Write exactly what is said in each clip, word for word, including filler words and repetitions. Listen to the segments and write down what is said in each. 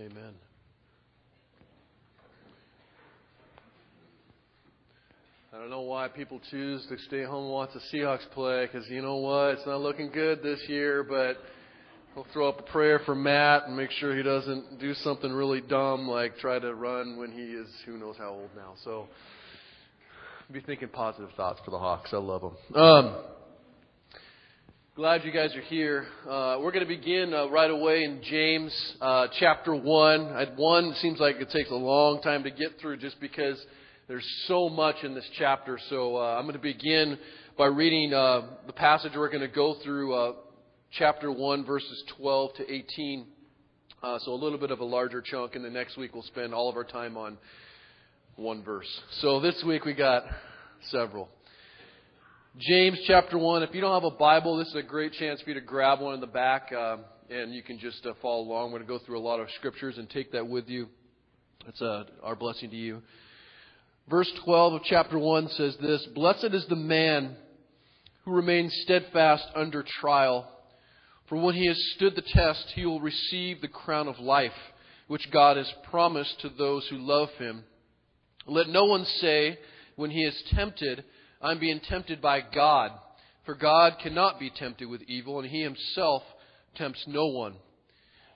Amen. I don't know why people choose to stay home and watch the Seahawks play, because you know what? It's not looking good this year, but we'll throw up a prayer for Matt and make sure he doesn't do something really dumb like try to run when he is who knows how old now. So I'll be thinking positive thoughts for the Hawks. I love them. Um, glad you guys are here. Uh, we're going to begin uh, right away in James uh, chapter one. I, one seems like it takes a long time to get through just because there's so much in this chapter, so uh, I'm going to begin by reading uh, the passage we're going to go through, uh, chapter one, verses twelve to eighteen, uh, so a little bit of a larger chunk, and the next week we'll spend all of our time on one verse. So this week we got several. James chapter one, if you don't have a Bible, this is a great chance for you to grab one in the back, uh, and you can just uh, follow along. We're going to go through a lot of scriptures and take that with you. That's uh, our blessing to you. Verse twelve of chapter one says this: "Blessed is the man who remains steadfast under trial, for when he has stood the test, he will receive the crown of life, which God has promised to those who love him. Let no one say, when he is tempted, I'm being tempted by God, for God cannot be tempted with evil, and he himself tempts no one.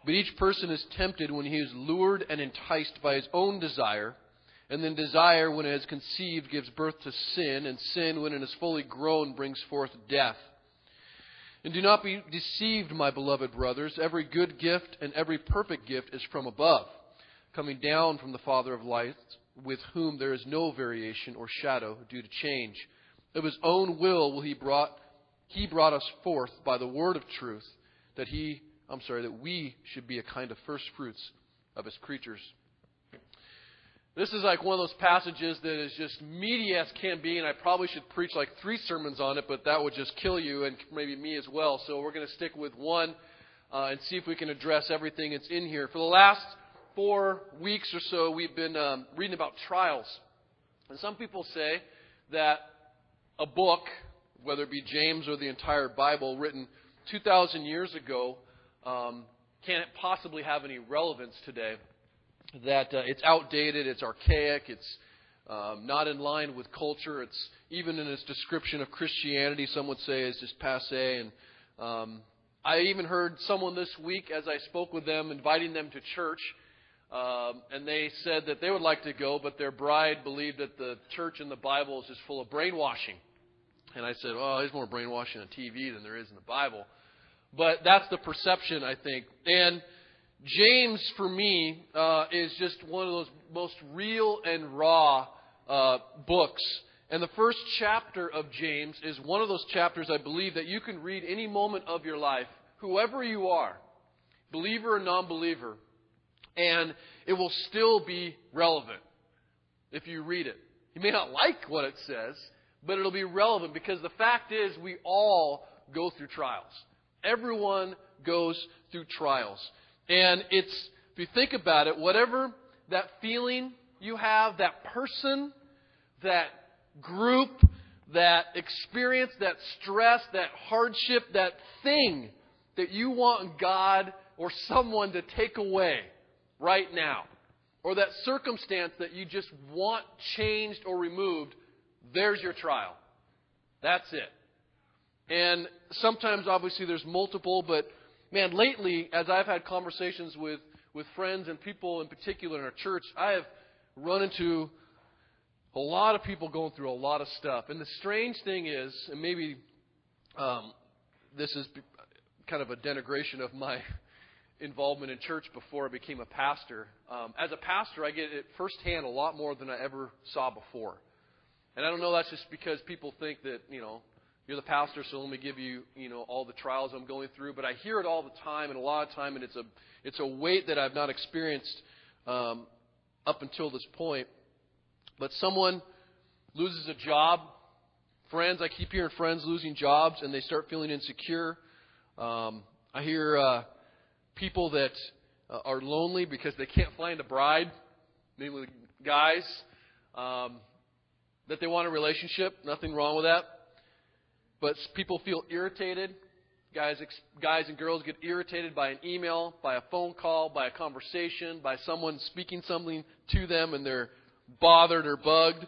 But each person is tempted when he is lured and enticed by his own desire. And then desire, when it is conceived, gives birth to sin, and sin, when it is fully grown, brings forth death. And do not be deceived, my beloved brothers. Every good gift and every perfect gift is from above, coming down from the Father of lights, with whom there is no variation or shadow due to change. Of his own will will he brought he brought us forth by the word of truth, that he I'm sorry that we should be a kind of first fruits of his creatures." This is like one of those passages that is just meaty as can be, and I probably should preach like three sermons on it, but that would just kill you and maybe me as well. So we're going to stick with one uh, and see if we can address everything that's in here. For the last four weeks or so, we've been um, reading about trials. And some people say that a book, whether it be James or the entire Bible, written two thousand years ago, um, can't possibly have any relevance today. That uh, it's outdated, it's archaic, it's um, not in line with culture. It's even in its description of Christianity, some would say it's just passé. And um, I even heard someone this week, as I spoke with them, inviting them to church, um, and they said that they would like to go, but their bride believed that the church and the Bible is just full of brainwashing. And I said, "Oh, there's more brainwashing on T V than there is in the Bible." But that's the perception, I think. And James, for me, uh, is just one of those most real and raw uh, books. And the first chapter of James is one of those chapters, I believe, that you can read any moment of your life, whoever you are, believer or non-believer, and it will still be relevant if you read it. You may not like what it says, but it'll be relevant, because the fact is we all go through trials. Everyone goes through trials. And it's, if you think about it, whatever that feeling you have, that person, that group, that experience, that stress, that hardship, that thing that you want God or someone to take away right now, or that circumstance that you just want changed or removed, there's your trial. That's it. And sometimes, obviously, there's multiple, but man, lately, as I've had conversations with, with friends and people in particular in our church, I have run into a lot of people going through a lot of stuff. And the strange thing is, and maybe um, this is kind of a denigration of my involvement in church before I became a pastor. Um, as a pastor, I get it firsthand a lot more than I ever saw before. And I don't know, that's just because people think that, you know, you're the pastor, so let me give you, you know, all the trials I'm going through. But I hear it all the time, and a lot of time, and it's a it's a weight that I've not experienced um, up until this point. But someone loses a job. Friends, I keep hearing friends losing jobs, and they start feeling insecure. Um, I hear uh, people that uh, are lonely because they can't find a bride, namely guys, um, that they want a relationship. Nothing wrong with that. But people feel irritated. Guys, guys and girls get irritated by an email, by a phone call, by a conversation, by someone speaking something to them and they're bothered or bugged.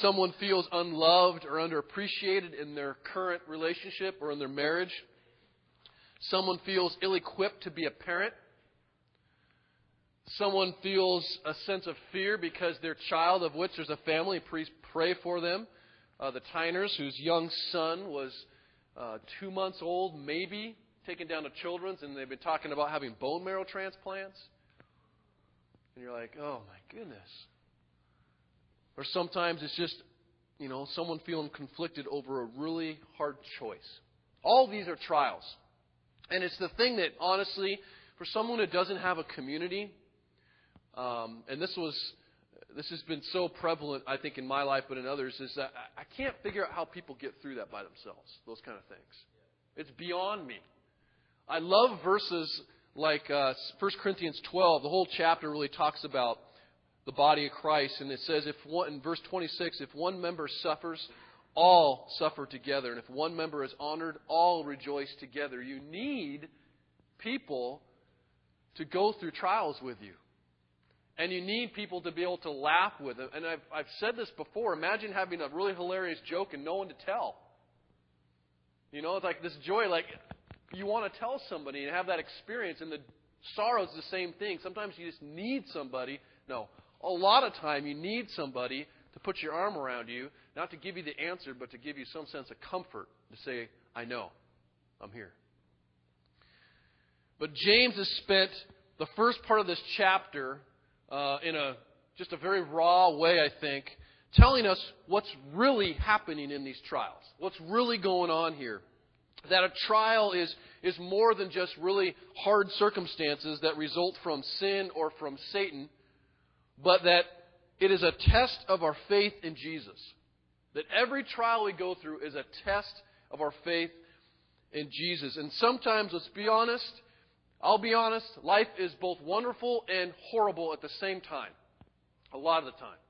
Someone feels unloved or underappreciated in their current relationship or in their marriage. Someone feels ill-equipped to be a parent. Someone feels a sense of fear because their child, of which there's a family, please pray for them. Uh, the Tiners, whose young son was Uh, two months old, maybe, taken down to Children's, and they've been talking about having bone marrow transplants. And you're like, oh, my goodness. Or sometimes it's just, you know, someone feeling conflicted over a really hard choice. All these are trials. And it's the thing that, honestly, for someone who doesn't have a community, um, and this was... This has been so prevalent, I think, in my life, but in others, is that I can't figure out how people get through that by themselves, those kind of things. It's beyond me. I love verses like uh, First Corinthians twelve. The whole chapter really talks about the body of Christ, and it says if one, in verse twenty-six, if one member suffers, all suffer together, and if one member is honored, all rejoice together. You need people to go through trials with you. And you need people to be able to laugh with them. And I've, I've said this before. Imagine having a really hilarious joke and no one to tell. You know, it's like this joy, like you want to tell somebody and have that experience. And the sorrow is the same thing. Sometimes you just need somebody. No, a lot of time you need somebody to put your arm around you, not to give you the answer, but to give you some sense of comfort to say, I know, I'm here. But James has spent the first part of this chapter Uh, in a just a very raw way, I think, telling us what's really happening in these trials, what's really going on here. That a trial is is more than just really hard circumstances that result from sin or from Satan, but that it is a test of our faith in Jesus. That every trial we go through is a test of our faith in Jesus. And sometimes, let's be honest, I'll be honest, life is both wonderful and horrible at the same time, a lot of the time.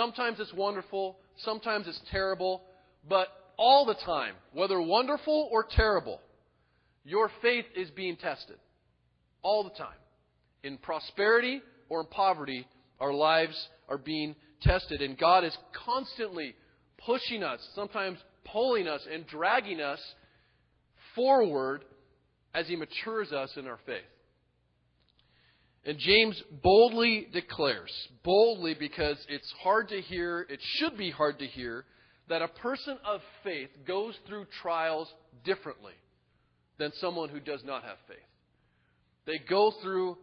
Sometimes it's wonderful, sometimes it's terrible, but all the time, whether wonderful or terrible, your faith is being tested all the time. In prosperity or in poverty, our lives are being tested, and God is constantly pushing us, sometimes pulling us and dragging us forward as he matures us in our faith. And James boldly declares, boldly because it's hard to hear, it should be hard to hear, that a person of faith goes through trials differently than someone who does not have faith. They go through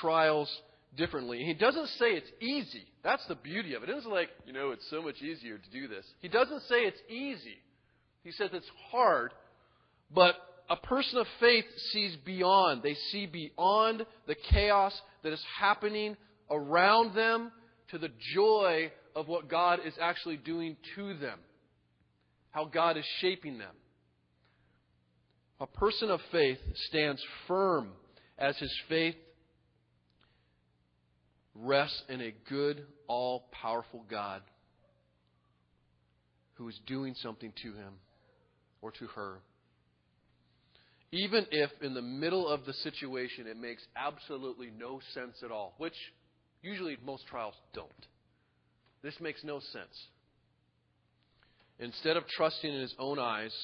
trials differently. And he doesn't say it's easy. That's the beauty of it. It isn't like, you know, it's so much easier to do this. He doesn't say it's easy. He says it's hard, but a person of faith sees beyond. They see beyond the chaos that is happening around them to the joy of what God is actually doing to them, how God is shaping them. A person of faith stands firm as his faith rests in a good, all-powerful God who is doing something to him or to her. Even if in the middle of the situation it makes absolutely no sense at all, which usually most trials don't. This makes no sense. Instead of trusting in his own eyes,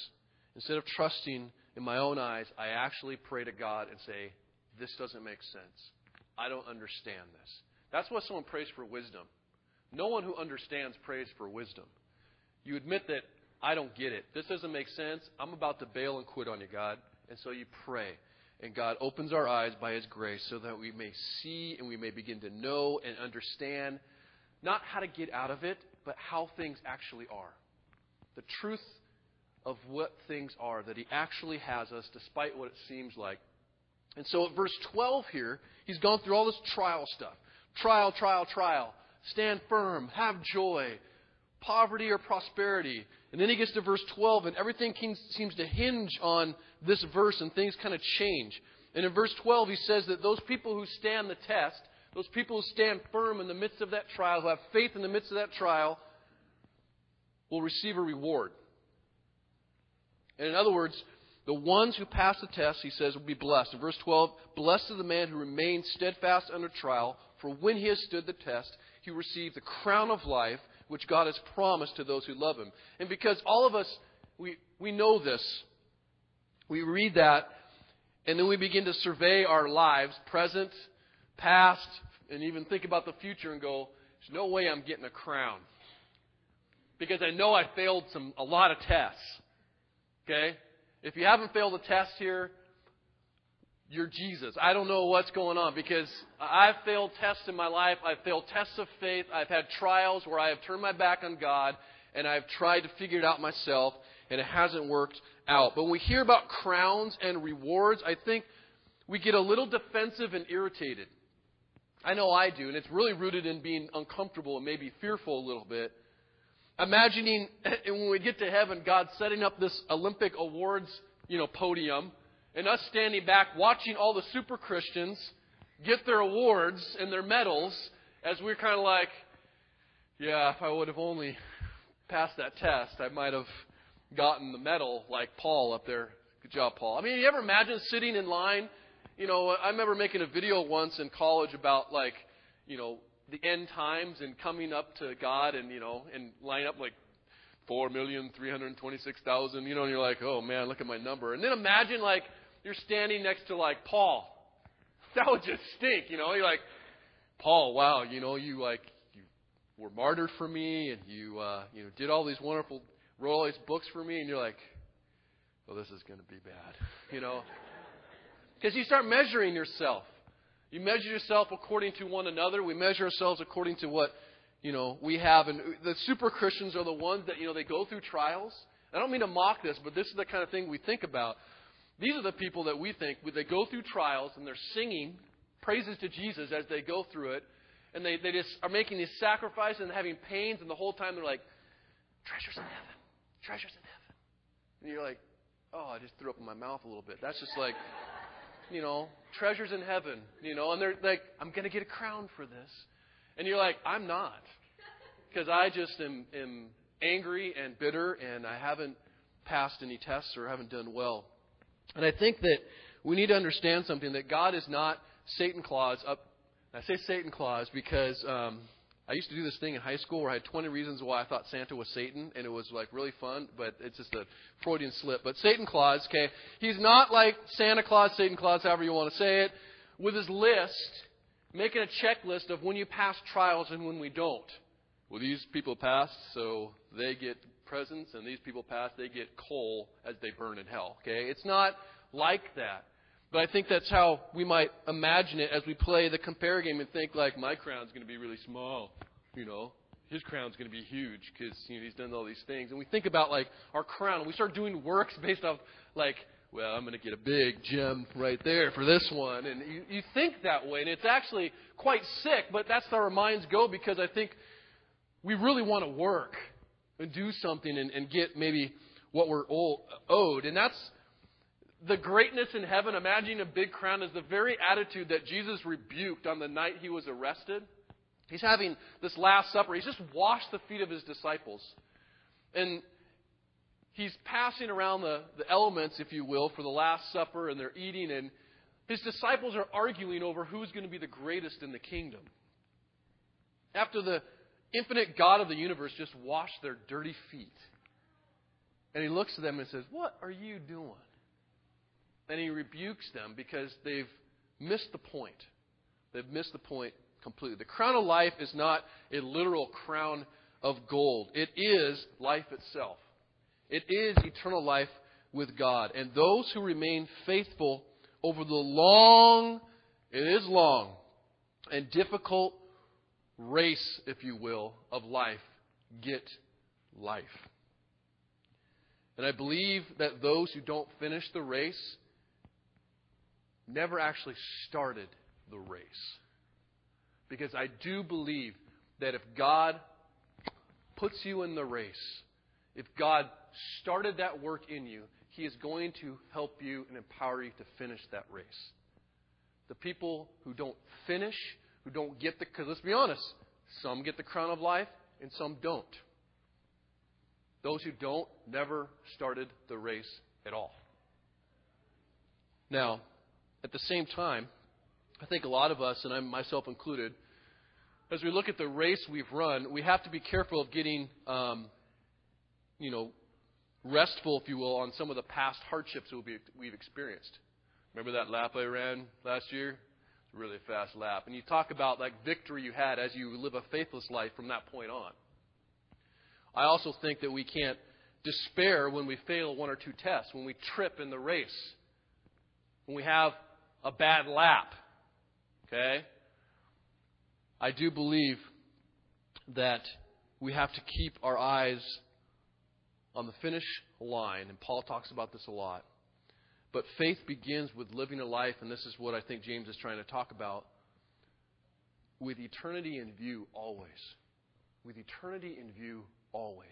instead of trusting in my own eyes, I actually pray to God and say, this doesn't make sense. I don't understand this. That's why someone prays for wisdom. No one who understands prays for wisdom. You admit that I don't get it. This doesn't make sense. I'm about to bail and quit on you, God. And so you pray, and God opens our eyes by his grace so that we may see and we may begin to know and understand not how to get out of it, but how things actually are. The truth of what things are, that he actually has us despite what it seems like. And so at verse twelve here, he's gone through all this trial stuff. Trial, trial, trial. Stand firm. Have joy. Poverty or prosperity. And then he gets to verse twelve, and everything seems to hinge on this verse, and things kind of change. And in verse twelve, he says that those people who stand the test, those people who stand firm in the midst of that trial, who have faith in the midst of that trial, will receive a reward. And in other words, the ones who pass the test, he says, will be blessed. In verse twelve, blessed is the man who remains steadfast under trial, for when he has stood the test, he received the crown of life, which God has promised to those who love him. And because all of us, we we know this, we read that, and then we begin to survey our lives, present, past, and even think about the future and go, there's no way I'm getting a crown. Because I know I failed some a lot of tests. Okay? If you haven't failed a test here, you're Jesus. I don't know what's going on, because I've failed tests in my life. I've failed tests of faith. I've had trials where I have turned my back on God and I've tried to figure it out myself, and it hasn't worked out. But when we hear about crowns and rewards, I think we get a little defensive and irritated. I know I do, and it's really rooted in being uncomfortable and maybe fearful a little bit. Imagining when we get to heaven, God setting up this Olympic awards, you know, podium, and us standing back watching all the super Christians get their awards and their medals, as we're kind of like, yeah, if I would have only passed that test, I might have gotten the medal like Paul up there. Good job, Paul. I mean, you ever imagine sitting in line? You know, I remember making a video once in college about, like, you know, the end times and coming up to God, and, you know, and line up like four million three hundred twenty-six thousand, you know, and you're like, oh man, look at my number. And then imagine like you're standing next to like Paul. That would just stink, you know. You're like, Paul, wow, you know, you like you were martyred for me, and you uh, you know, did all these wonderful, wrote all these books for me, and you're like, well, this is going to be bad, you know, because you start measuring yourself. You measure yourself according to one another. We measure ourselves according to what, you know, we have. And the super Christians are the ones that, you know, they go through trials. I don't mean to mock this, but this is the kind of thing we think about. These are the people that we think, they go through trials and they're singing praises to Jesus as they go through it. And they, they just are making these sacrifices and having pains. And the whole time they're like, treasures in heaven, treasures in heaven. And you're like, oh, I just threw up in my mouth a little bit. That's just like... you know, treasures in heaven, you know, and they're like, I'm going to get a crown for this. And you're like, I'm not, because I just am, am angry and bitter, and I haven't passed any tests or haven't done well. And I think that we need to understand something, that God is not Satan Claus up. I say Satan Claus because um, I used to do this thing in high school where I had twenty reasons why I thought Santa was Satan, and it was like really fun, but it's just a Freudian slip. But Satan Claus, okay, he's not like Santa Claus, Satan Claus, however you want to say it, with his list, making a checklist of when you pass trials and when we don't. Well, these people passed, so they get presents, and these people passed, they get coal as they burn in hell, okay? It's not like that. But I think that's how we might imagine it as we play the compare game and think, like, my crown's going to be really small, you know. His crown's going to be huge because, you know, he's done all these things. And we think about, like, our crown. And we start doing works based off, like, well, I'm going to get a big gem right there for this one. And you, you think that way. And it's actually quite sick, but that's how our minds go, because I think we really want to work and do something and, and get maybe what we're owed. And that's... the greatness in heaven, imagining a big crown, is the very attitude that Jesus rebuked on the night he was arrested. He's having this Last Supper. He's just washed the feet of his disciples. And he's passing around the, the elements, if you will, for the Last Supper, and they're eating. And his disciples are arguing over who's going to be the greatest in the kingdom. After the infinite God of the universe just washed their dirty feet. And he looks at them and says, what are you doing? And he rebukes them because they've missed the point. They've missed the point completely. The crown of life is not a literal crown of gold. It is life itself. It is eternal life with God. And those who remain faithful over the long, it is long, and difficult race, if you will, of life, get life. And I believe that those who don't finish the race never actually started the race. Because I do believe that if God puts you in the race, if God started that work in you, He is going to help you and empower you to finish that race. The people who don't finish, who don't get the... because let's be honest, some get the crown of life and some don't. Those who don't never started the race at all. Now, at the same time, I think a lot of us, and I'm myself included, as we look at the race we've run, we have to be careful of getting, um, you know, restful, if you will, on some of the past hardships we've experienced. Remember that lap I ran last year? It's a really fast lap. And you talk about like victory you had as you live a faithless life from that point on. I also think that we can't despair when we fail one or two tests, when we trip in the race, when we have a bad lap. Okay? I do believe that we have to keep our eyes on the finish line, and Paul talks about this a lot. But faith begins with living a life, and this is what I think James is trying to talk about, with eternity in view always. With eternity in view always.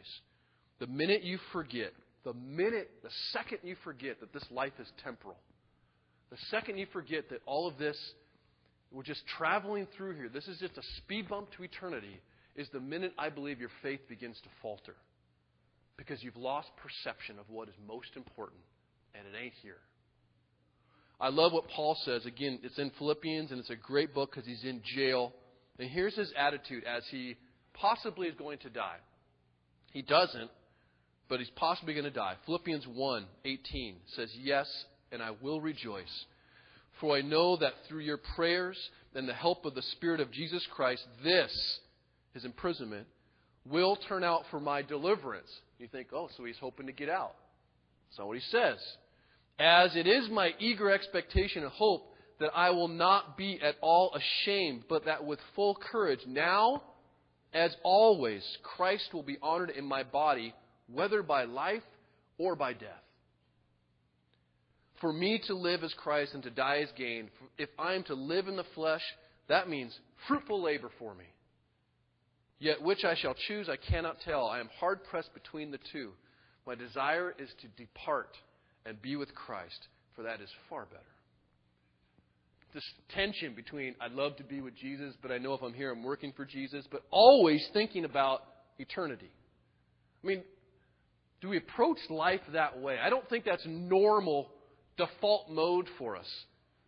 The minute you forget, the minute, the second you forget that this life is temporal, the second you forget that all of this, we're just traveling through here, this is just a speed bump to eternity, is the minute I believe your faith begins to falter. Because you've lost perception of what is most important, and it ain't here. I love what Paul says. Again, it's in Philippians, and it's a great book because he's in jail. And here's his attitude as he possibly is going to die. He doesn't, but he's possibly going to die. Philippians one eighteen says, "Yes, and I will rejoice. For I know that through your prayers and the help of the Spirit of Jesus Christ, this," his imprisonment, "will turn out for my deliverance." You think, oh, so he's hoping to get out. That's not what he says. "As it is my eager expectation and hope that I will not be at all ashamed, but that with full courage, now as always, Christ will be honored in my body, whether by life or by death. For me to live is Christ and to die is gain. If I am to live in the flesh, that means fruitful labor for me. Yet which I shall choose, I cannot tell. I am hard-pressed between the two. My desire is to depart and be with Christ, for that is far better." This tension between I'd love to be with Jesus, but I know if I'm here, I'm working for Jesus, but always thinking about eternity. I mean, do we approach life that way? I don't think that's normal default mode for us.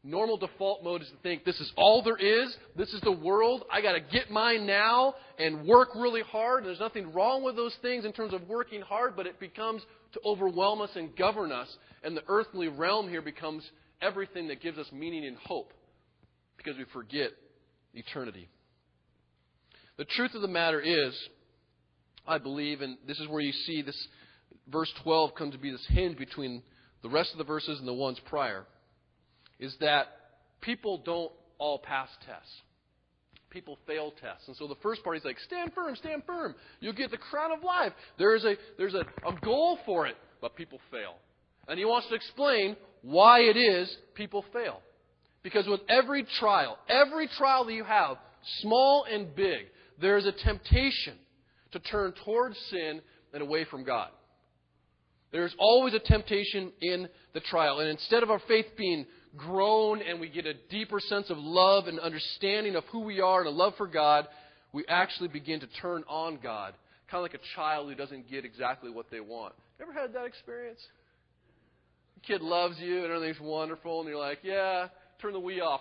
Normal default mode is to think, this is all there is, this is the world, I gotta get mine now and work really hard. And there's nothing wrong with those things in terms of working hard, but it becomes to overwhelm us and govern us, and the earthly realm here becomes everything that gives us meaning and hope because we forget eternity. The truth of the matter is, I believe, and this is where you see this verse twelve comes to be this hinge between the rest of the verses and the ones prior, is that people don't all pass tests. People fail tests. And so the first part, he's like, stand firm, stand firm. You'll get the crown of life. There is a there's a, a goal for it, but people fail. And he wants to explain why it is people fail. Because with every trial, every trial that you have, small and big, there is a temptation to turn towards sin and away from God. There's always a temptation in the trial. And instead of our faith being grown and we get a deeper sense of love and understanding of who we are and a love for God, we actually begin to turn on God. Kind of like a child who doesn't get exactly what they want. Ever had that experience? The kid loves you and everything's wonderful and you're like, yeah, turn the Wii off.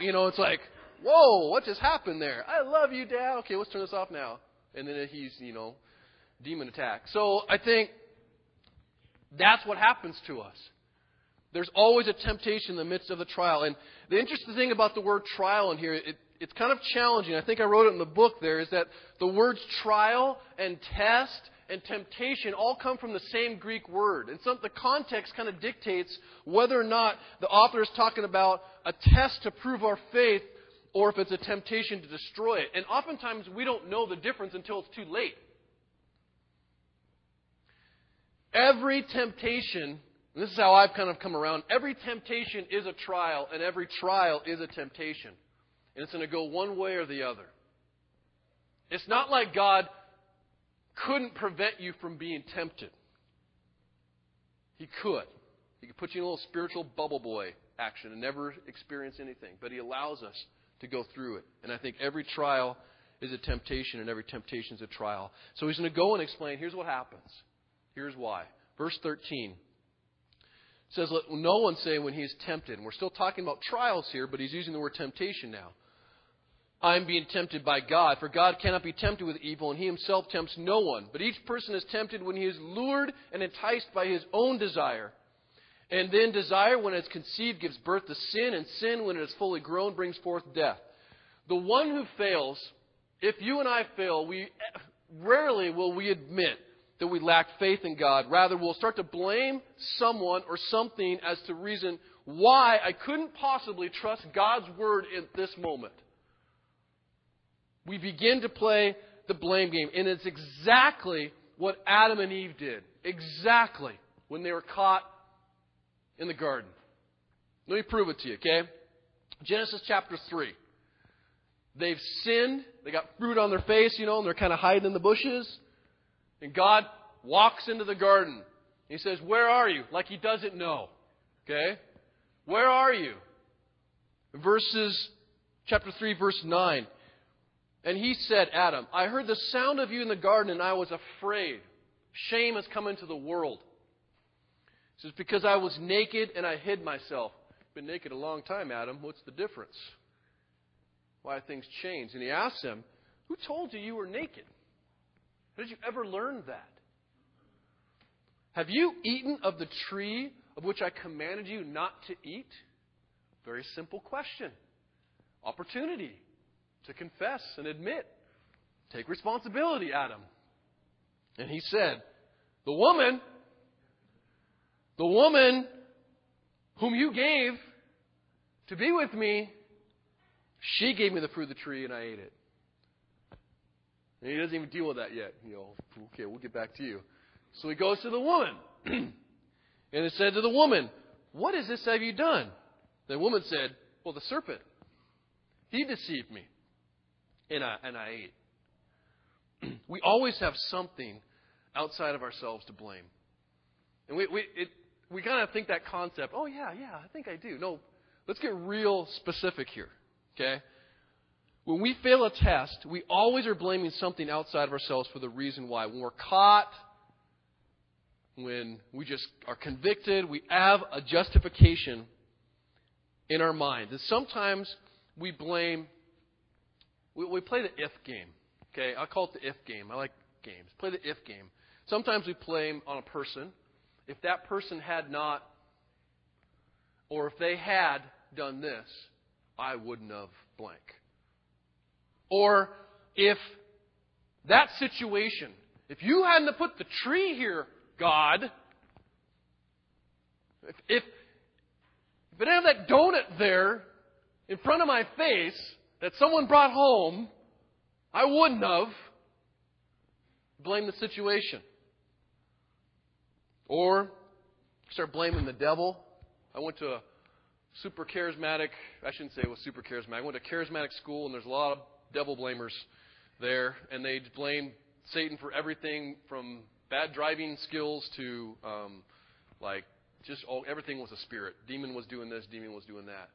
You know, it's like, whoa, what just happened there? I love you, Dad. Okay, let's turn this off now. And then he's, you know, demon attack. So I think that's what happens to us. There's always a temptation in the midst of the trial. And the interesting thing about the word trial in here, it, it's kind of challenging. I think I wrote it in the book there, is that the words trial and test and temptation all come from the same Greek word. And some, the context kind of dictates whether or not the author is talking about a test to prove our faith or if it's a temptation to destroy it. And oftentimes we don't know the difference until it's too late. Every temptation... And this is how I've kind of come around. Every temptation is a trial, and every trial is a temptation. And it's going to go one way or the other. It's not like God couldn't prevent you from being tempted. He could. He could put you in a little spiritual bubble boy action and never experience anything. But He allows us to go through it. And I think every trial is a temptation, and every temptation is a trial. So He's going to go and explain, here's what happens. Here's why. Verse thirteen. It says, let no one say when he is tempted. And we're still talking about trials here, but he's using the word temptation now. I'm being tempted by God, for God cannot be tempted with evil, and he himself tempts no one. But each person is tempted when he is lured and enticed by his own desire. And then desire, when it's conceived, gives birth to sin, and sin, when it is fully grown, brings forth death. The one who fails, if you and I fail, we rarely will we admit that we lack faith in God. Rather, we'll start to blame someone or something as to reason why I couldn't possibly trust God's word at this moment. We begin to play the blame game. And it's exactly what Adam and Eve did. Exactly. When they were caught in the garden. Let me prove it to you, okay? Genesis chapter three. They've sinned. They got fruit on their face, you know, and they're kind of hiding in the bushes. And God walks into the garden. He says, where are you? Like he doesn't know. Okay? Where are you? Verses, chapter three, verse nine. And he said, Adam, I heard the sound of you in the garden, and I was afraid. Shame has come into the world. He says, because I was naked and I hid myself. Been naked a long time, Adam. What's the difference? Why things change? And he asked him, who told you you were naked? How did you ever learn that? Have you eaten of the tree of which I commanded you not to eat? Very simple question. Opportunity. To confess and admit. Take responsibility, Adam. And he said, the woman, the woman whom you gave to be with me, she gave me the fruit of the tree and I ate it. And he doesn't even deal with that yet. You know, okay, we'll get back to you. So he goes to the woman. And it said to the woman, what is this have you done? The woman said, well, the serpent, he deceived me. And I, and I ate. We always have something outside of ourselves to blame. And we we it, we kind of think that concept, oh, yeah, yeah, I think I do. No, let's get real specific here, okay? When we fail a test, we always are blaming something outside of ourselves for the reason why. When we're caught, when we just are convicted, we have a justification in our mind. And sometimes we blame. We play the if game, okay? I call it the if game. I like games. Play the if game. Sometimes we blame on a person. If that person had not, or if they had done this, I wouldn't have blank. Or if that situation, if you hadn't put the tree here, God, if if, if I didn't have that donut there in front of my face, that someone brought home, I wouldn't have blamed the situation. Or start blaming the devil. I went to a super charismatic, I shouldn't say it was super charismatic, I went to a charismatic school, and there's a lot of devil blamers there, and they blame Satan for everything from bad driving skills to um, like just all, everything was a spirit. Demon was doing this, demon was doing that.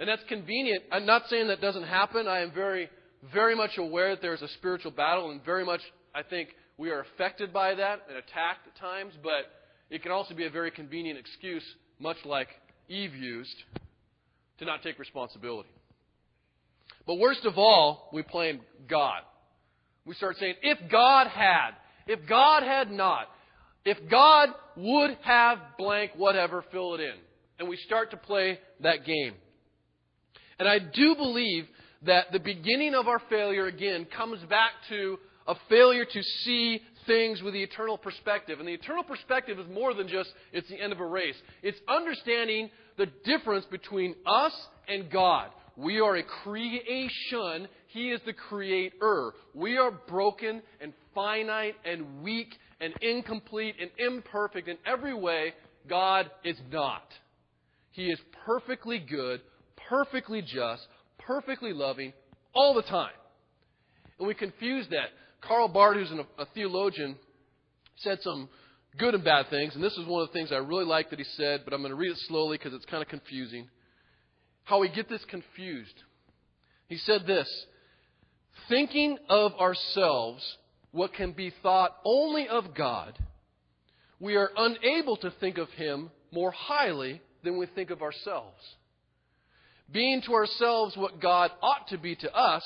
And that's convenient. I'm not saying that doesn't happen. I am very, very much aware that there's a spiritual battle, and very much I think we are affected by that and attacked at times, but it can also be a very convenient excuse, much like Eve used, to not take responsibility. But worst of all, we blame God. We start saying, if God had, if God had not, if God would have blank, whatever, fill it in. And we start to play that game. And I do believe that the beginning of our failure, again, comes back to a failure to see things with the eternal perspective. And the eternal perspective is more than just it's the end of a race. It's understanding the difference between us and God. We are a creation. He is the creator. We are broken and finite and weak and incomplete and imperfect in every way. God is not. He is perfectly good, perfectly just, perfectly loving, all the time. And we confuse that. Karl Barth, who's an, a theologian, said some good and bad things, and this is one of the things I really like that he said, but I'm going to read it slowly because it's kind of confusing. How we get this confused. He said this, thinking of ourselves what can be thought only of God, we are unable to think of Him more highly than we think of ourselves. Being to ourselves what God ought to be to us,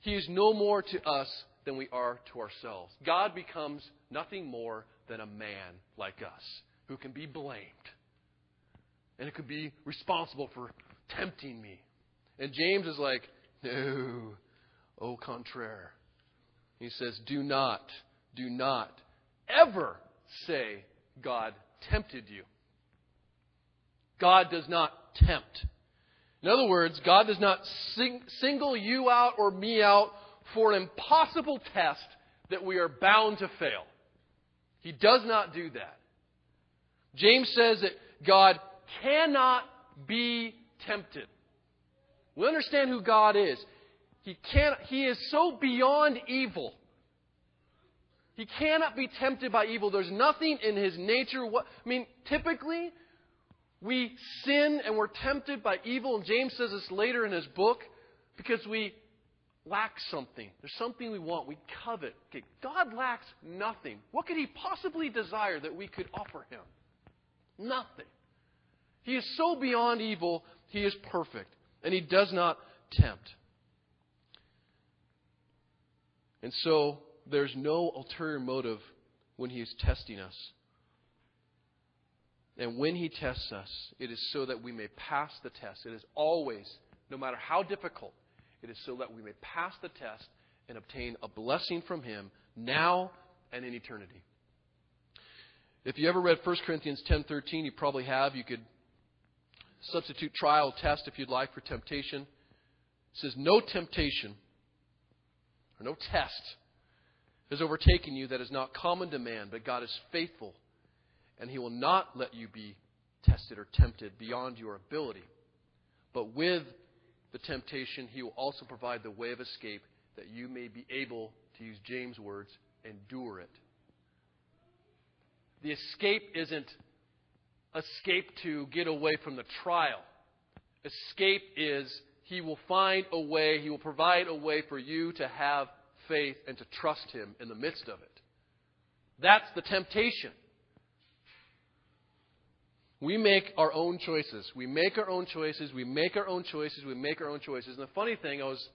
He is no more to us than we are to ourselves. God becomes nothing more than a man like us who can be blamed. And it could be responsible for tempting me. And James is like, no, au contraire. He says, do not, do not ever say God tempted you. God does not tempt. In other words, God does not sing, single you out or me out for an impossible test that we are bound to fail. He does not do that. James says that God cannot be tempted. We understand who God is. He cannot, He is so beyond evil. He cannot be tempted by evil. There's nothing in His nature. What, I mean, typically, we sin and we're tempted by evil. And James says this later in his book, because we lack something. There's something we want. We covet. Okay, God lacks nothing. What could He possibly desire that we could offer Him? Nothing. He is so beyond evil. He is perfect. And He does not tempt. And so there's no ulterior motive when He is testing us. And when He tests us, it is so that we may pass the test. It is always, no matter how difficult, it is so that we may pass the test and obtain a blessing from Him now and in eternity. If you ever read First Corinthians ten thirteen, you probably have. You could substitute trial, test, if you'd like, for temptation. It says, no temptation or no test has overtaken you that is not common to man, but God is faithful, and He will not let you be tested or tempted beyond your ability. But with the temptation, He will also provide the way of escape that you may be able, to use James' words, endure it. The escape isn't escape to get away from the trial. Escape is He will find a way, He will provide a way for you to have faith and to trust Him in the midst of it. That's the temptation. We make our own choices. We make our own choices. We make our own choices. We make our own choices. And the funny thing, I was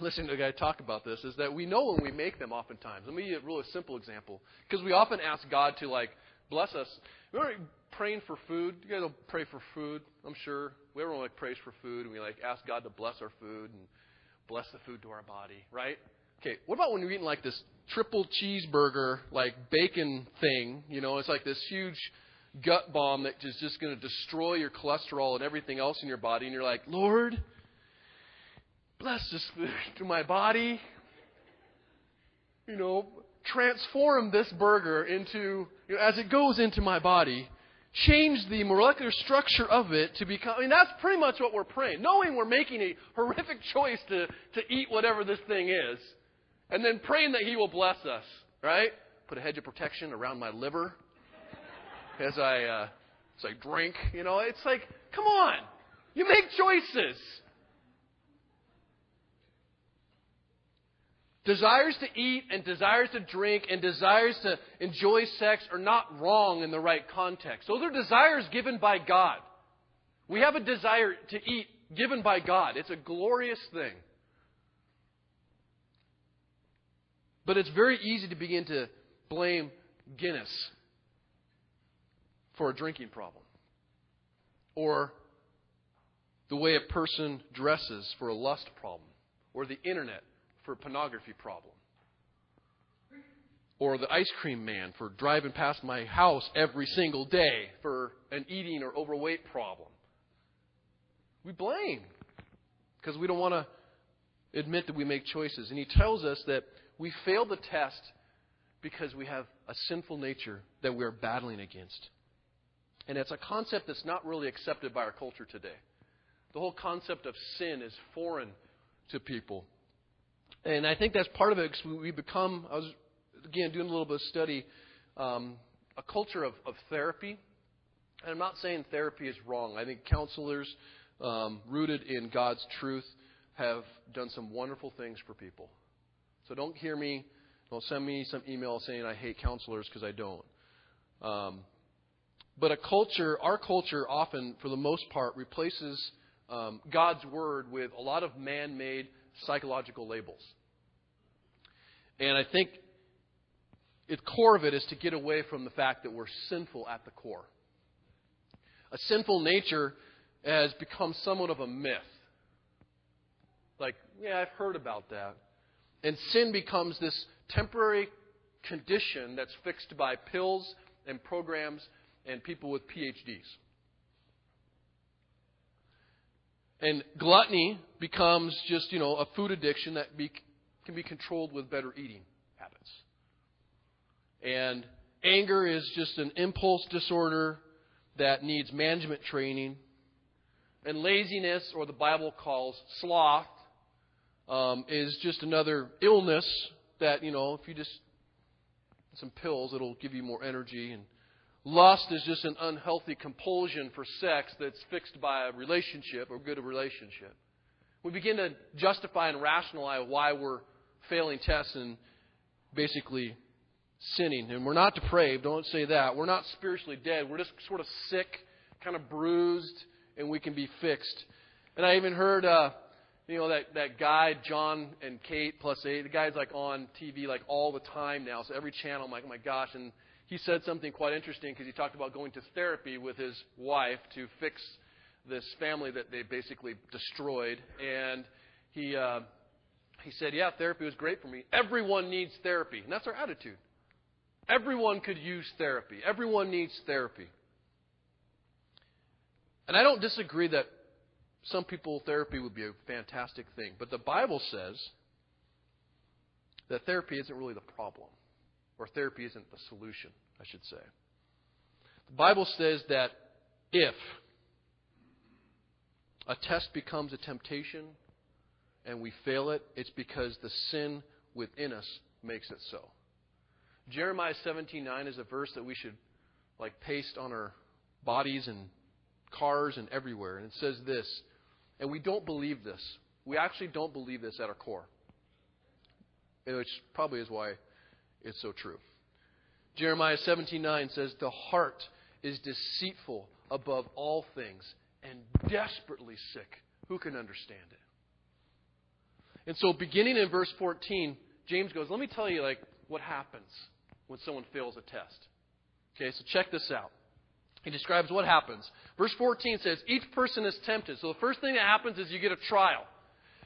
listening to a guy talk about this, is that we know when we make them oftentimes. Let me give a really simple example. Because we often ask God to, like, bless us. Remember praying for food? You guys don't pray for food, I'm sure. Everyone, like, prays for food. And we, like, ask God to bless our food and bless the food to our body, right? Okay, what about when you're eating, like, this triple cheeseburger, like, bacon thing? You know, it's like this huge gut bomb that is just going to destroy your cholesterol and everything else in your body. And you're like, Lord, bless this food to my body. You know, transform this burger into, you know, as it goes into my body, change the molecular structure of it to become. I mean, that's pretty much what we're praying. Knowing we're making a horrific choice to, to eat whatever this thing is. And then praying that He will bless us, right? Put a hedge of protection around my liver as I, uh, as I drink, you know, it's like, come on, you make choices. Desires to eat and desires to drink and desires to enjoy sex are not wrong in the right context. Those are desires given by God. We have a desire to eat given by God. It's a glorious thing. But it's very easy to begin to blame Guinness for a drinking problem, or the way a person dresses for a lust problem, or the internet for a pornography problem, or the ice cream man for driving past my house every single day for an eating or overweight problem. We blame because we don't want to admit that we make choices. And He tells us that we fail the test because we have a sinful nature that we are battling against. And it's a concept that's not really accepted by our culture today. The whole concept of sin is foreign to people. And I think that's part of it because we become, I was, again, doing a little bit of study, um, a culture of, of therapy. And I'm not saying therapy is wrong. I think counselors um, rooted in God's truth have done some wonderful things for people. So don't hear me, don't send me some email saying I hate counselors because I don't. Um But a culture, our culture often, for the most part, replaces um, God's word with a lot of man-made psychological labels. And I think the core of it is to get away from the fact that we're sinful at the core. A sinful nature has become somewhat of a myth. Like, yeah, I've heard about that. And sin becomes this temporary condition that's fixed by pills and programs and people with P H Ds. And gluttony becomes just, you know, a food addiction that be, can be controlled with better eating habits. And anger is just an impulse disorder that needs management training. And laziness, or the Bible calls sloth, um, is just another illness that, you know, if you just some pills, it'll give you more energy. And lust is just an unhealthy compulsion for sex that's fixed by a relationship or good relationship. We begin to justify and rationalize why we're failing tests and basically sinning. And we're not depraved. Don't say that. We're not spiritually dead. We're just sort of sick, kind of bruised, and we can be fixed. And I even heard, uh, you know, that, that guy, John and Kate plus eight, the guy's like on T V like all the time now. So every channel, I'm like, oh my gosh. And he said something quite interesting because he talked about going to therapy with his wife to fix this family that they basically destroyed. And he uh, he said, yeah, therapy was great for me. Everyone needs therapy. And that's our attitude. Everyone could use therapy. Everyone needs therapy. And I don't disagree that some people therapy would be a fantastic thing. But the Bible says that therapy isn't really the problem. Or therapy isn't the solution, I should say. The Bible says that if a test becomes a temptation and we fail it, it's because the sin within us makes it so. Jeremiah seventeen nine is a verse that we should like paste on our bodies and cars and everywhere. And it says this, and we don't believe this. We actually don't believe this at our core, which probably is why it's so true. Jeremiah seventeen nine says, the heart is deceitful above all things and desperately sick. Who can understand it? And so beginning in verse fourteen, James goes, let me tell you like what happens when someone fails a test. Okay, so check this out. He describes what happens. Verse fourteen says, each person is tempted. So the first thing that happens is you get a trial.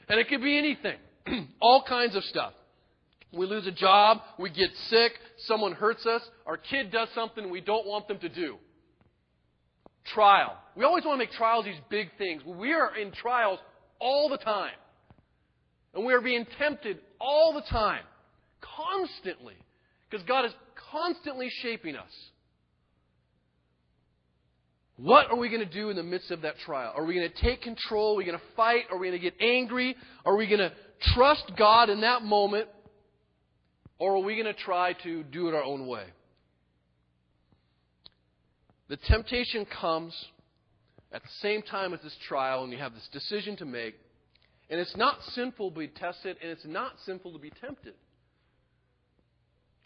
And it could be anything. All kinds of stuff. We lose a job, we get sick, someone hurts us, our kid does something we don't want them to do. Trial. We always want to make trials these big things. We are in trials all the time. And we are being tempted all the time. Constantly. Because God is constantly shaping us. What are we going to do in the midst of that trial? Are we going to take control? Are we going to fight? Are we going to get angry? Are we going to trust God in that moment? Or are we going to try to do it our own way? The temptation comes at the same time as this trial, and you have this decision to make. And it's not sinful to be tested, and it's not sinful to be tempted.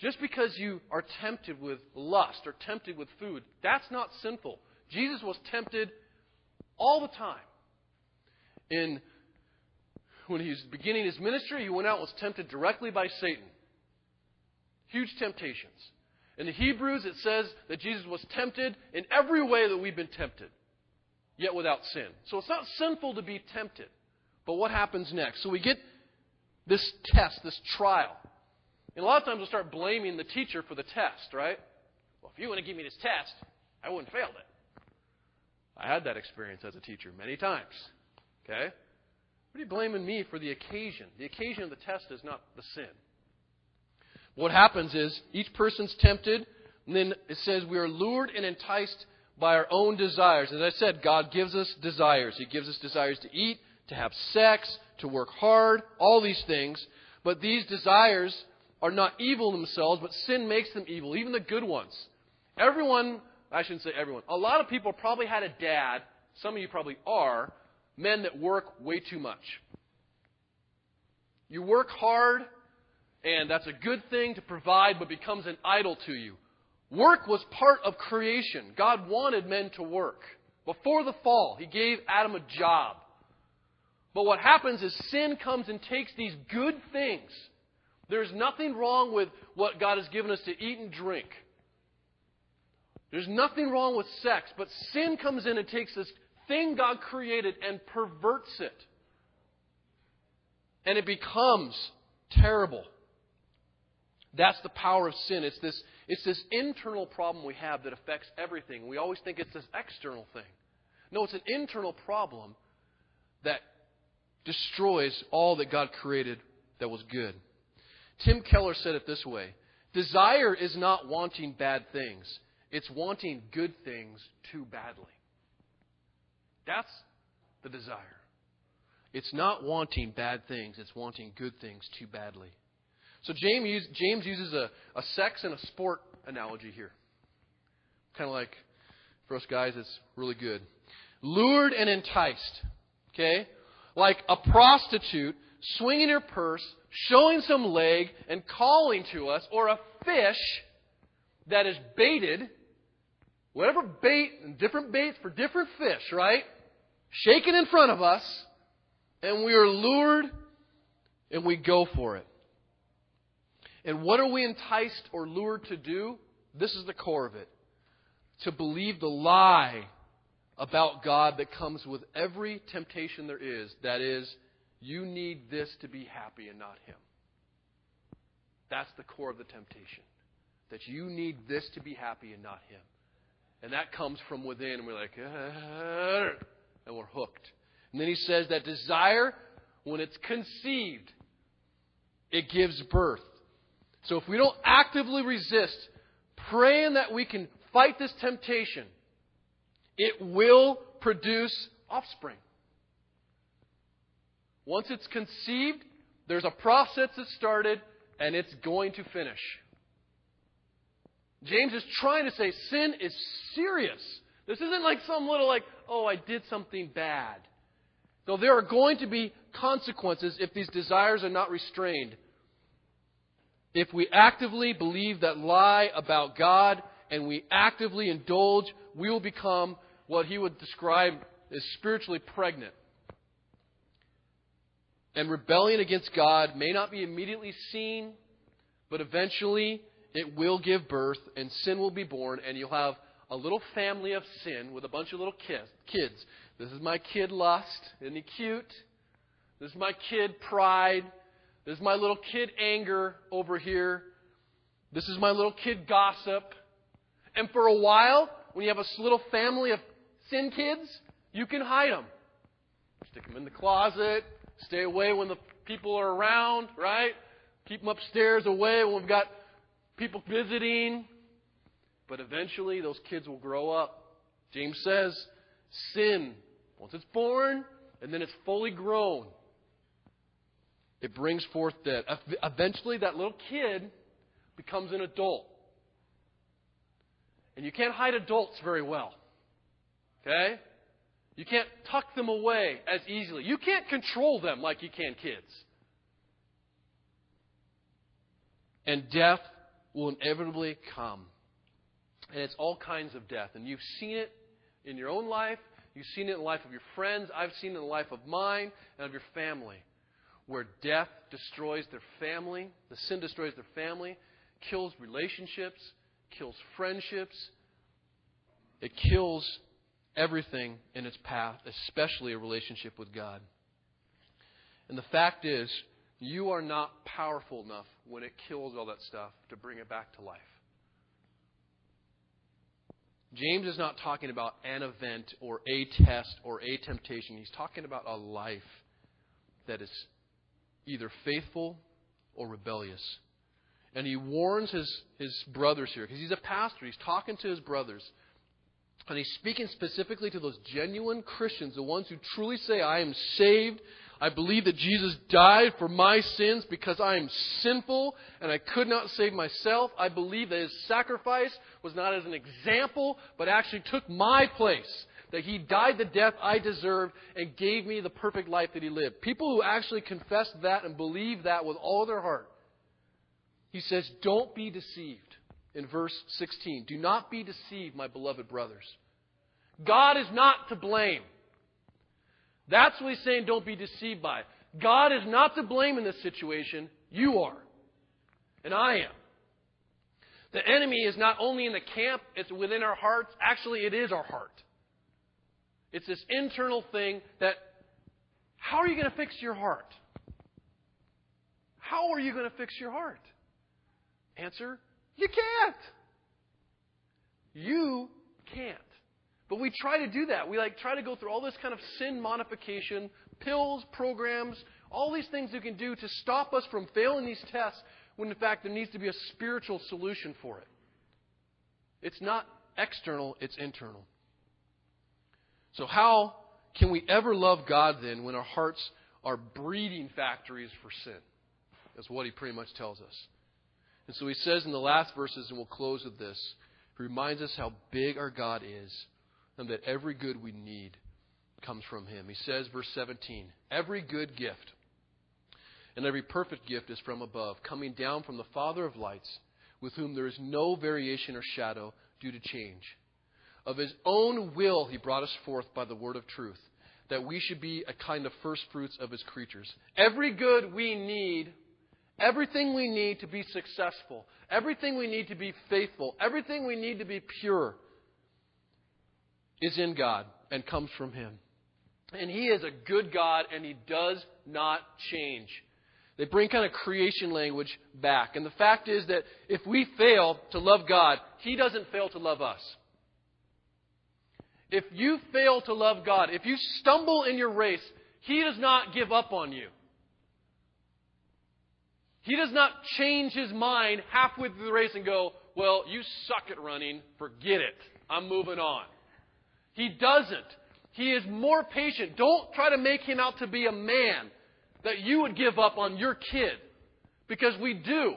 Just because you are tempted with lust or tempted with food, that's not sinful. Jesus was tempted all the time. In, when he was beginning his ministry, he went out and was tempted directly by Satan. Huge temptations. In the Hebrews, it says that Jesus was tempted in every way that we've been tempted, yet without sin. So it's not sinful to be tempted. But what happens next? So we get this test, this trial. And a lot of times we'll start blaming the teacher for the test, right? Well, if you wouldn't give me this test, I wouldn't have failed it. I had that experience as a teacher many times. Okay? What are you blaming me for the occasion? The occasion of the test is not the sin. What happens is each person's tempted, and then it says we are lured and enticed by our own desires. As I said, God gives us desires. He gives us desires to eat, to have sex, to work hard, all these things. But these desires are not evil themselves, but sin makes them evil, even the good ones. Everyone, I shouldn't say everyone, a lot of people probably had a dad, some of you probably are, men that work way too much. You work hard, and that's a good thing to provide, but becomes an idol to you. Work was part of creation. God wanted men to work. Before the fall, he gave Adam a job. But what happens is sin comes and takes these good things. There's nothing wrong with what God has given us to eat and drink. There's nothing wrong with sex. But sin comes in and takes this thing God created and perverts it. And it becomes terrible. That's the power of sin. It's this, it's this internal problem we have that affects everything. We always think it's this external thing. No, it's an internal problem that destroys all that God created that was good. Tim Keller said it this way. Desire is not wanting bad things. It's wanting good things too badly. That's the desire. It's not wanting bad things. It's wanting good things too badly. So James, James uses a, a sex and a sport analogy here. Kind of like, for us guys, it's really good. Lured and enticed. Okay? Like a prostitute swinging her purse, showing some leg, and calling to us, or a fish that is baited, whatever bait, and different baits for different fish, right? Shaken in front of us, and we are lured, and we go for it. And what are we enticed or lured to do? This is the core of it. To believe the lie about God that comes with every temptation there is. That is, you need this to be happy and not Him. That's the core of the temptation. That you need this to be happy and not Him. And that comes from within. And we're like, argh, and we're hooked. And then he says that desire, when it's conceived, it gives birth. So if we don't actively resist, praying that we can fight this temptation, it will produce offspring. Once it's conceived, there's a process that started, and it's going to finish. James is trying to say sin is serious. This isn't like some little like, oh, I did something bad. No, there are going to be consequences if these desires are not restrained. If we actively believe that lie about God and we actively indulge, we will become what he would describe as spiritually pregnant. And rebellion against God may not be immediately seen, but eventually it will give birth and sin will be born, and you'll have a little family of sin with a bunch of little kids. This is my kid lust. Isn't he cute? This is my kid pride. This is my little kid anger over here. This is my little kid gossip. And for a while, when you have a little family of sin kids, you can hide them. Stick them in the closet. Stay away when the people are around, right? Keep them upstairs away when we've got people visiting. But eventually, those kids will grow up. James says, sin, once it's born, and then it's fully grown, it brings forth death. Eventually, that little kid becomes an adult. And you can't hide adults very well. Okay? You can't tuck them away as easily. You can't control them like you can kids. And death will inevitably come. And it's all kinds of death. And you've seen it in your own life. You've seen it in the life of your friends. I've seen it in the life of mine and of your family. Where death destroys their family, the sin destroys their family, kills relationships, kills friendships. It kills everything in its path, especially a relationship with God. And the fact is, you are not powerful enough when it kills all that stuff to bring it back to life. James is not talking about an event or a test or a temptation. He's talking about a life that is either faithful or rebellious. And he warns his, his brothers here, because he's a pastor. He's talking to his brothers. And he's speaking specifically to those genuine Christians, the ones who truly say, I am saved. I believe that Jesus died for my sins because I am sinful and I could not save myself. I believe that his sacrifice was not as an example, but actually took my place. That he died the death I deserved and gave me the perfect life that he lived. People who actually confess that and believe that with all their heart. He says, don't be deceived. in verse sixteen. Do not be deceived, my beloved brothers. God is not to blame. That's what he's saying don't be deceived by. God is not to blame in this situation. You are. And I am. The enemy is not only in the camp, it's within our hearts. Actually, it is our heart. It's this internal thing that, how are you going to fix your heart? How are you going to fix your heart? Answer, you can't. You can't. But we try to do that. We like try to go through all this kind of sin modification, pills, programs, all these things you can do to stop us from failing these tests when, in fact, there needs to be a spiritual solution for it. It's not external, it's internal. So how can we ever love God then when our hearts are breeding factories for sin? That's what he pretty much tells us. And so he says in the last verses, and we'll close with this, he reminds us how big our God is and that every good we need comes from him. He says, verse seventeen, every good gift and every perfect gift is from above, coming down from the Father of lights, with whom there is no variation or shadow due to change. Of his own will he brought us forth by the word of truth, that we should be a kind of first fruits of his creatures. Every good we need, everything we need to be successful, everything we need to be faithful, everything we need to be pure is in God and comes from him. And he is a good God and he does not change. They bring kind of creation language back. And the fact is that if we fail to love God, he doesn't fail to love us. If you fail to love God, if you stumble in your race, he does not give up on you. He does not change his mind halfway through the race and go, well, you suck at running. Forget it. I'm moving on. He doesn't. He is more patient. Don't try to make him out to be a man that you would give up on your kid, because we do.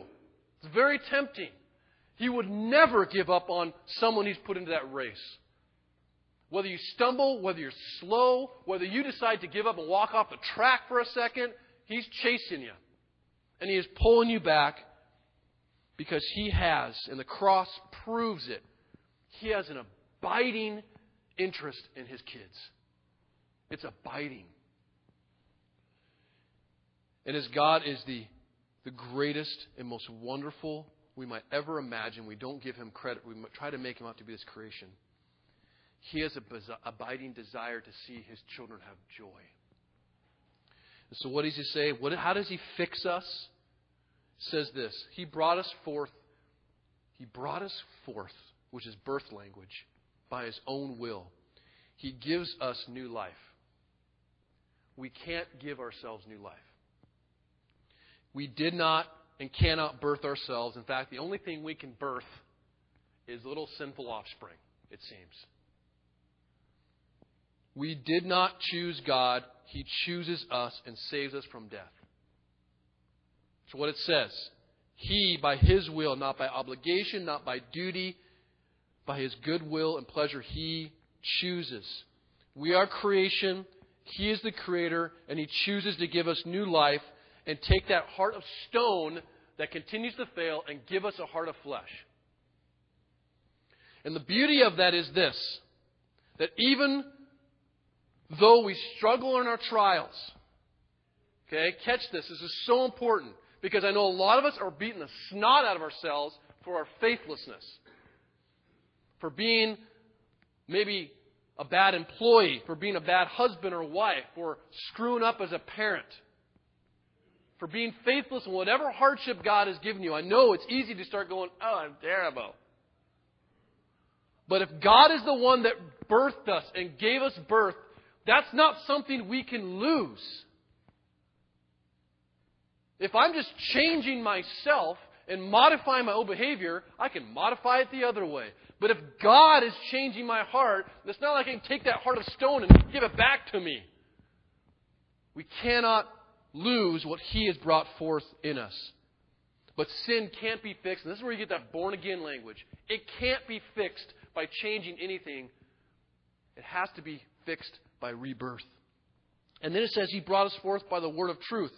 It's very tempting. He would never give up on someone he's put into that race. Whether you stumble, whether you're slow, whether you decide to give up and walk off the track for a second, he's chasing you. And he is pulling you back because he has, and the cross proves it, he has an abiding interest in his kids. It's abiding. And as God is the, the greatest and most wonderful we might ever imagine, we don't give him credit. We try to make him out to be this creation. He has an abiding desire to see his children have joy. And so what does he say? What, how does he fix us? He says this. He brought us forth. He brought us forth, which is birth language, by his own will. He gives us new life. We can't give ourselves new life. We did not and cannot birth ourselves. In fact, the only thing we can birth is little sinful offspring, it seems. We did not choose God. He chooses us and saves us from death. So what it says, he, by his will, not by obligation, not by duty, by his good will and pleasure, he chooses. We are creation. He is the creator, and he chooses to give us new life and take that heart of stone that continues to fail and give us a heart of flesh. And the beauty of that is this, that even though we struggle in our trials, okay, catch this, this is so important, because I know a lot of us are beating the snot out of ourselves for our faithlessness, for being maybe a bad employee, for being a bad husband or wife, for screwing up as a parent, for being faithless in whatever hardship God has given you. I know it's easy to start going, oh, I'm terrible. But if God is the one that birthed us and gave us birth, that's not something we can lose. If I'm just changing myself and modifying my own behavior, I can modify it the other way. But if God is changing my heart, it's not like I can take that heart of stone and give it back to me. We cannot lose what he has brought forth in us. But sin can't be fixed. And this is where you get that born again language. It can't be fixed by changing anything. It has to be fixed by rebirth. And then it says he brought us forth by the word of truth,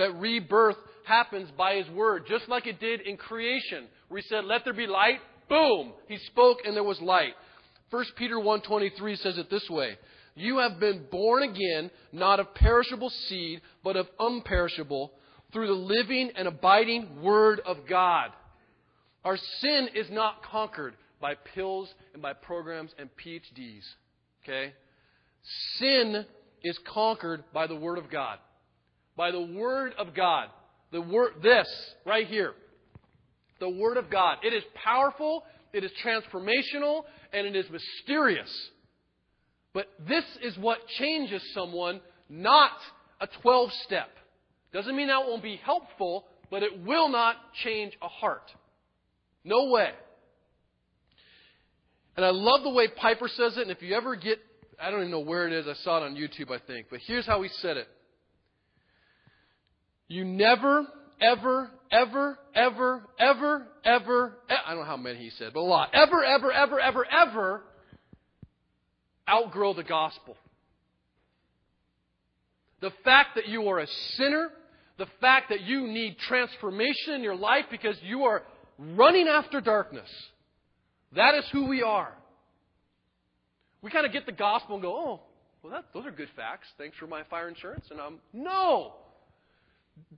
that rebirth happens by his word, just like it did in creation, where he said, let there be light. Boom! He spoke and there was light. First Peter one twenty-three says it this way. You have been born again, not of perishable seed, but of unperishable, through the living and abiding word of God. Our sin is not conquered by pills and by programs and P H Ds. Okay? Sin is conquered by the word of God. By the word of God. The word, this right here. The word of God. It is powerful, it is transformational, and it is mysterious. But this is what changes someone, not a twelve-step. Doesn't mean that won't be helpful, but it will not change a heart. No way. And I love the way Piper says it. And if you ever get, I don't even know where it is. I saw it on YouTube, I think. But here's how he said it. You never, ever, ever, ever, ever, ever, e- I don't know how many he said, but a lot. Ever, ever, ever, ever, ever outgrow the gospel. The fact that you are a sinner, the fact that you need transformation in your life because you are running after darkness. That is who we are. We kind of get the gospel and go, oh, well, that, those are good facts. Thanks for my fire insurance. And I'm, no.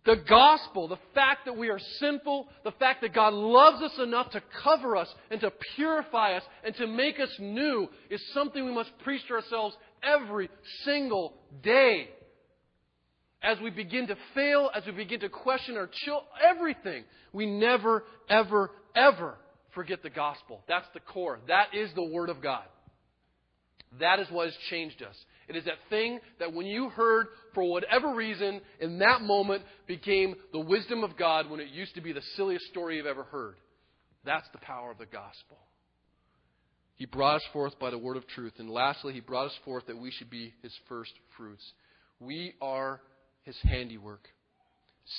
The gospel, the fact that we are sinful, the fact that God loves us enough to cover us and to purify us and to make us new is something we must preach to ourselves every single day. As we begin to fail, as we begin to question our children, everything, we never, ever, ever forget the gospel. That's the core. That is the Word of God. That is what has changed us. It is that thing that when you heard, for whatever reason, in that moment, became the wisdom of God when it used to be the silliest story you've ever heard. That's the power of the gospel. He brought us forth by the word of truth. And lastly, He brought us forth that we should be His first fruits. We are His handiwork,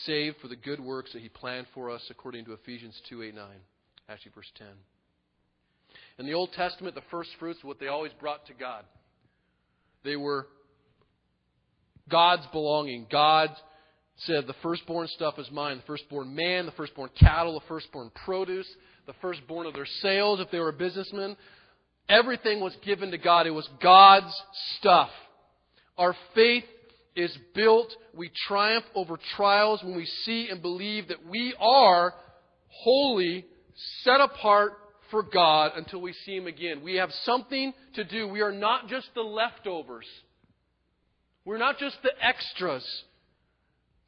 saved for the good works that He planned for us according to Ephesians two, eight, nine. Actually, verse ten. In the Old Testament, the first fruits were what they always brought to God. They were God's belonging. God said, the firstborn stuff is mine. The firstborn man, the firstborn cattle, the firstborn produce, the firstborn of their sales if they were a businessman. Everything was given to God. It was God's stuff. Our faith is built. We triumph over trials when we see and believe that we are holy, set apart for God until we see Him again. We have something to do. We are not just the leftovers. We're not just the extras.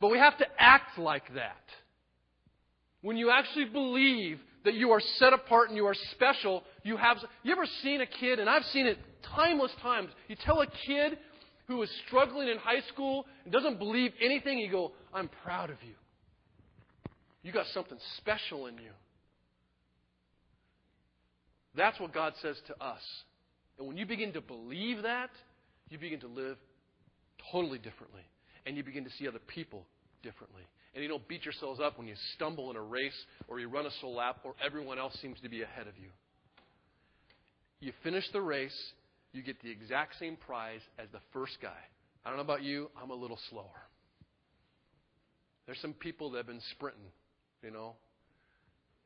But we have to act like that. When you actually believe that you are set apart and you are special, you have... You ever seen a kid, and I've seen it timeless times, you tell a kid who is struggling in high school and doesn't believe anything, you go, I'm proud of you. You got something special in you. That's what God says to us. And when you begin to believe that, you begin to live totally differently. And you begin to see other people differently. And you don't beat yourselves up when you stumble in a race or you run a solo lap or everyone else seems to be ahead of you. You finish the race, you get the exact same prize as the first guy. I don't know about you, I'm a little slower. There's some people that have been sprinting, you know.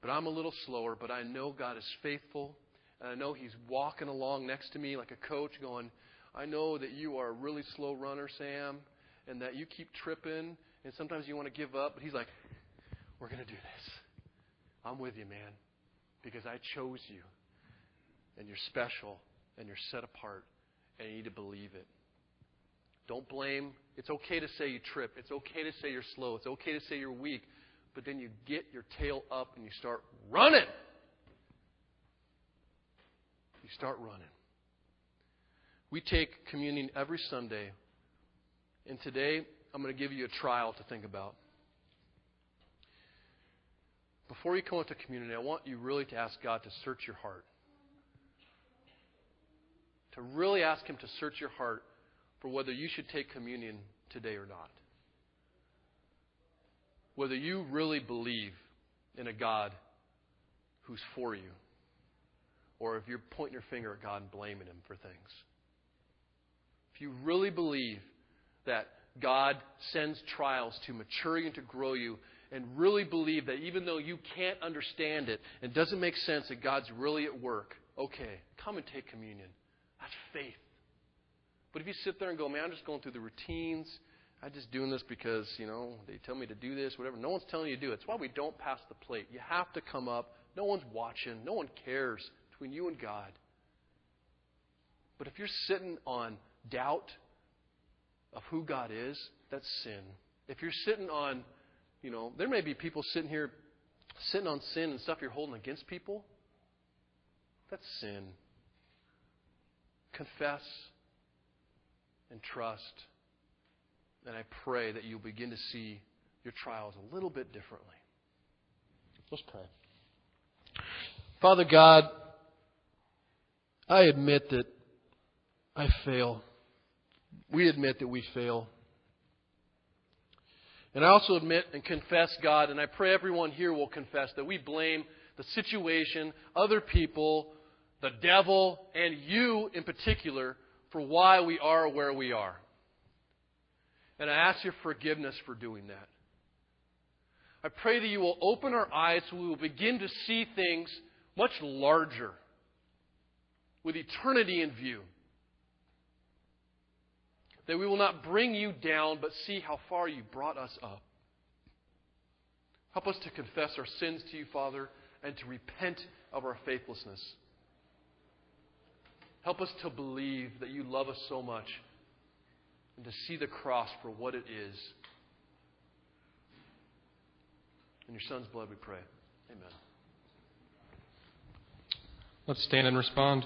But I'm a little slower, but I know God is faithful. And I know He's walking along next to me like a coach going, I know that you are a really slow runner, Sam, and that you keep tripping, and sometimes you want to give up. But He's like, we're going to do this. I'm with you, man, because I chose you, and you're special, and you're set apart, and you need to believe it. Don't blame. It's okay to say you trip. It's okay to say you're slow. It's okay to say you're weak. But then you get your tail up and you start running. You start running. We take communion every Sunday. And today, I'm going to give you a trial to think about. Before you come into communion, I want you really to ask God to search your heart. To really ask Him to search your heart for whether you should take communion today or not. Whether you really believe in a God who's for you, or if you're pointing your finger at God and blaming Him for things. If you really believe that God sends trials to mature you and to grow you, and really believe that even though you can't understand it and it doesn't make sense, that God's really at work. Okay, come and take communion. That's faith. But if you sit there and go, man, I'm just going through the routines. I'm just doing this because, you know, they tell me to do this, whatever. No one's telling you to do it. It's why we don't pass the plate. You have to come up. No one's watching. No one cares between you and God. But if you're sitting on doubt of who God is, that's sin. If you're sitting on, you know, there may be people sitting here sitting on sin and stuff you're holding against people. That's sin. Confess and trust. And I pray that you'll begin to see your trials a little bit differently. Let's pray. Father God, I admit that I fail. We admit that we fail. And I also admit and confess, God, and I pray everyone here will confess that we blame the situation, other people, the devil, and you in particular for why we are where we are. And I ask your forgiveness for doing that. I pray that you will open our eyes so we will begin to see things much larger with eternity in view. That we will not bring you down, but see how far you brought us up. Help us to confess our sins to you, Father, and to repent of our faithlessness. Help us to believe that you love us so much and to see the cross for what it is. In your Son's blood we pray. Amen. Let's stand and respond.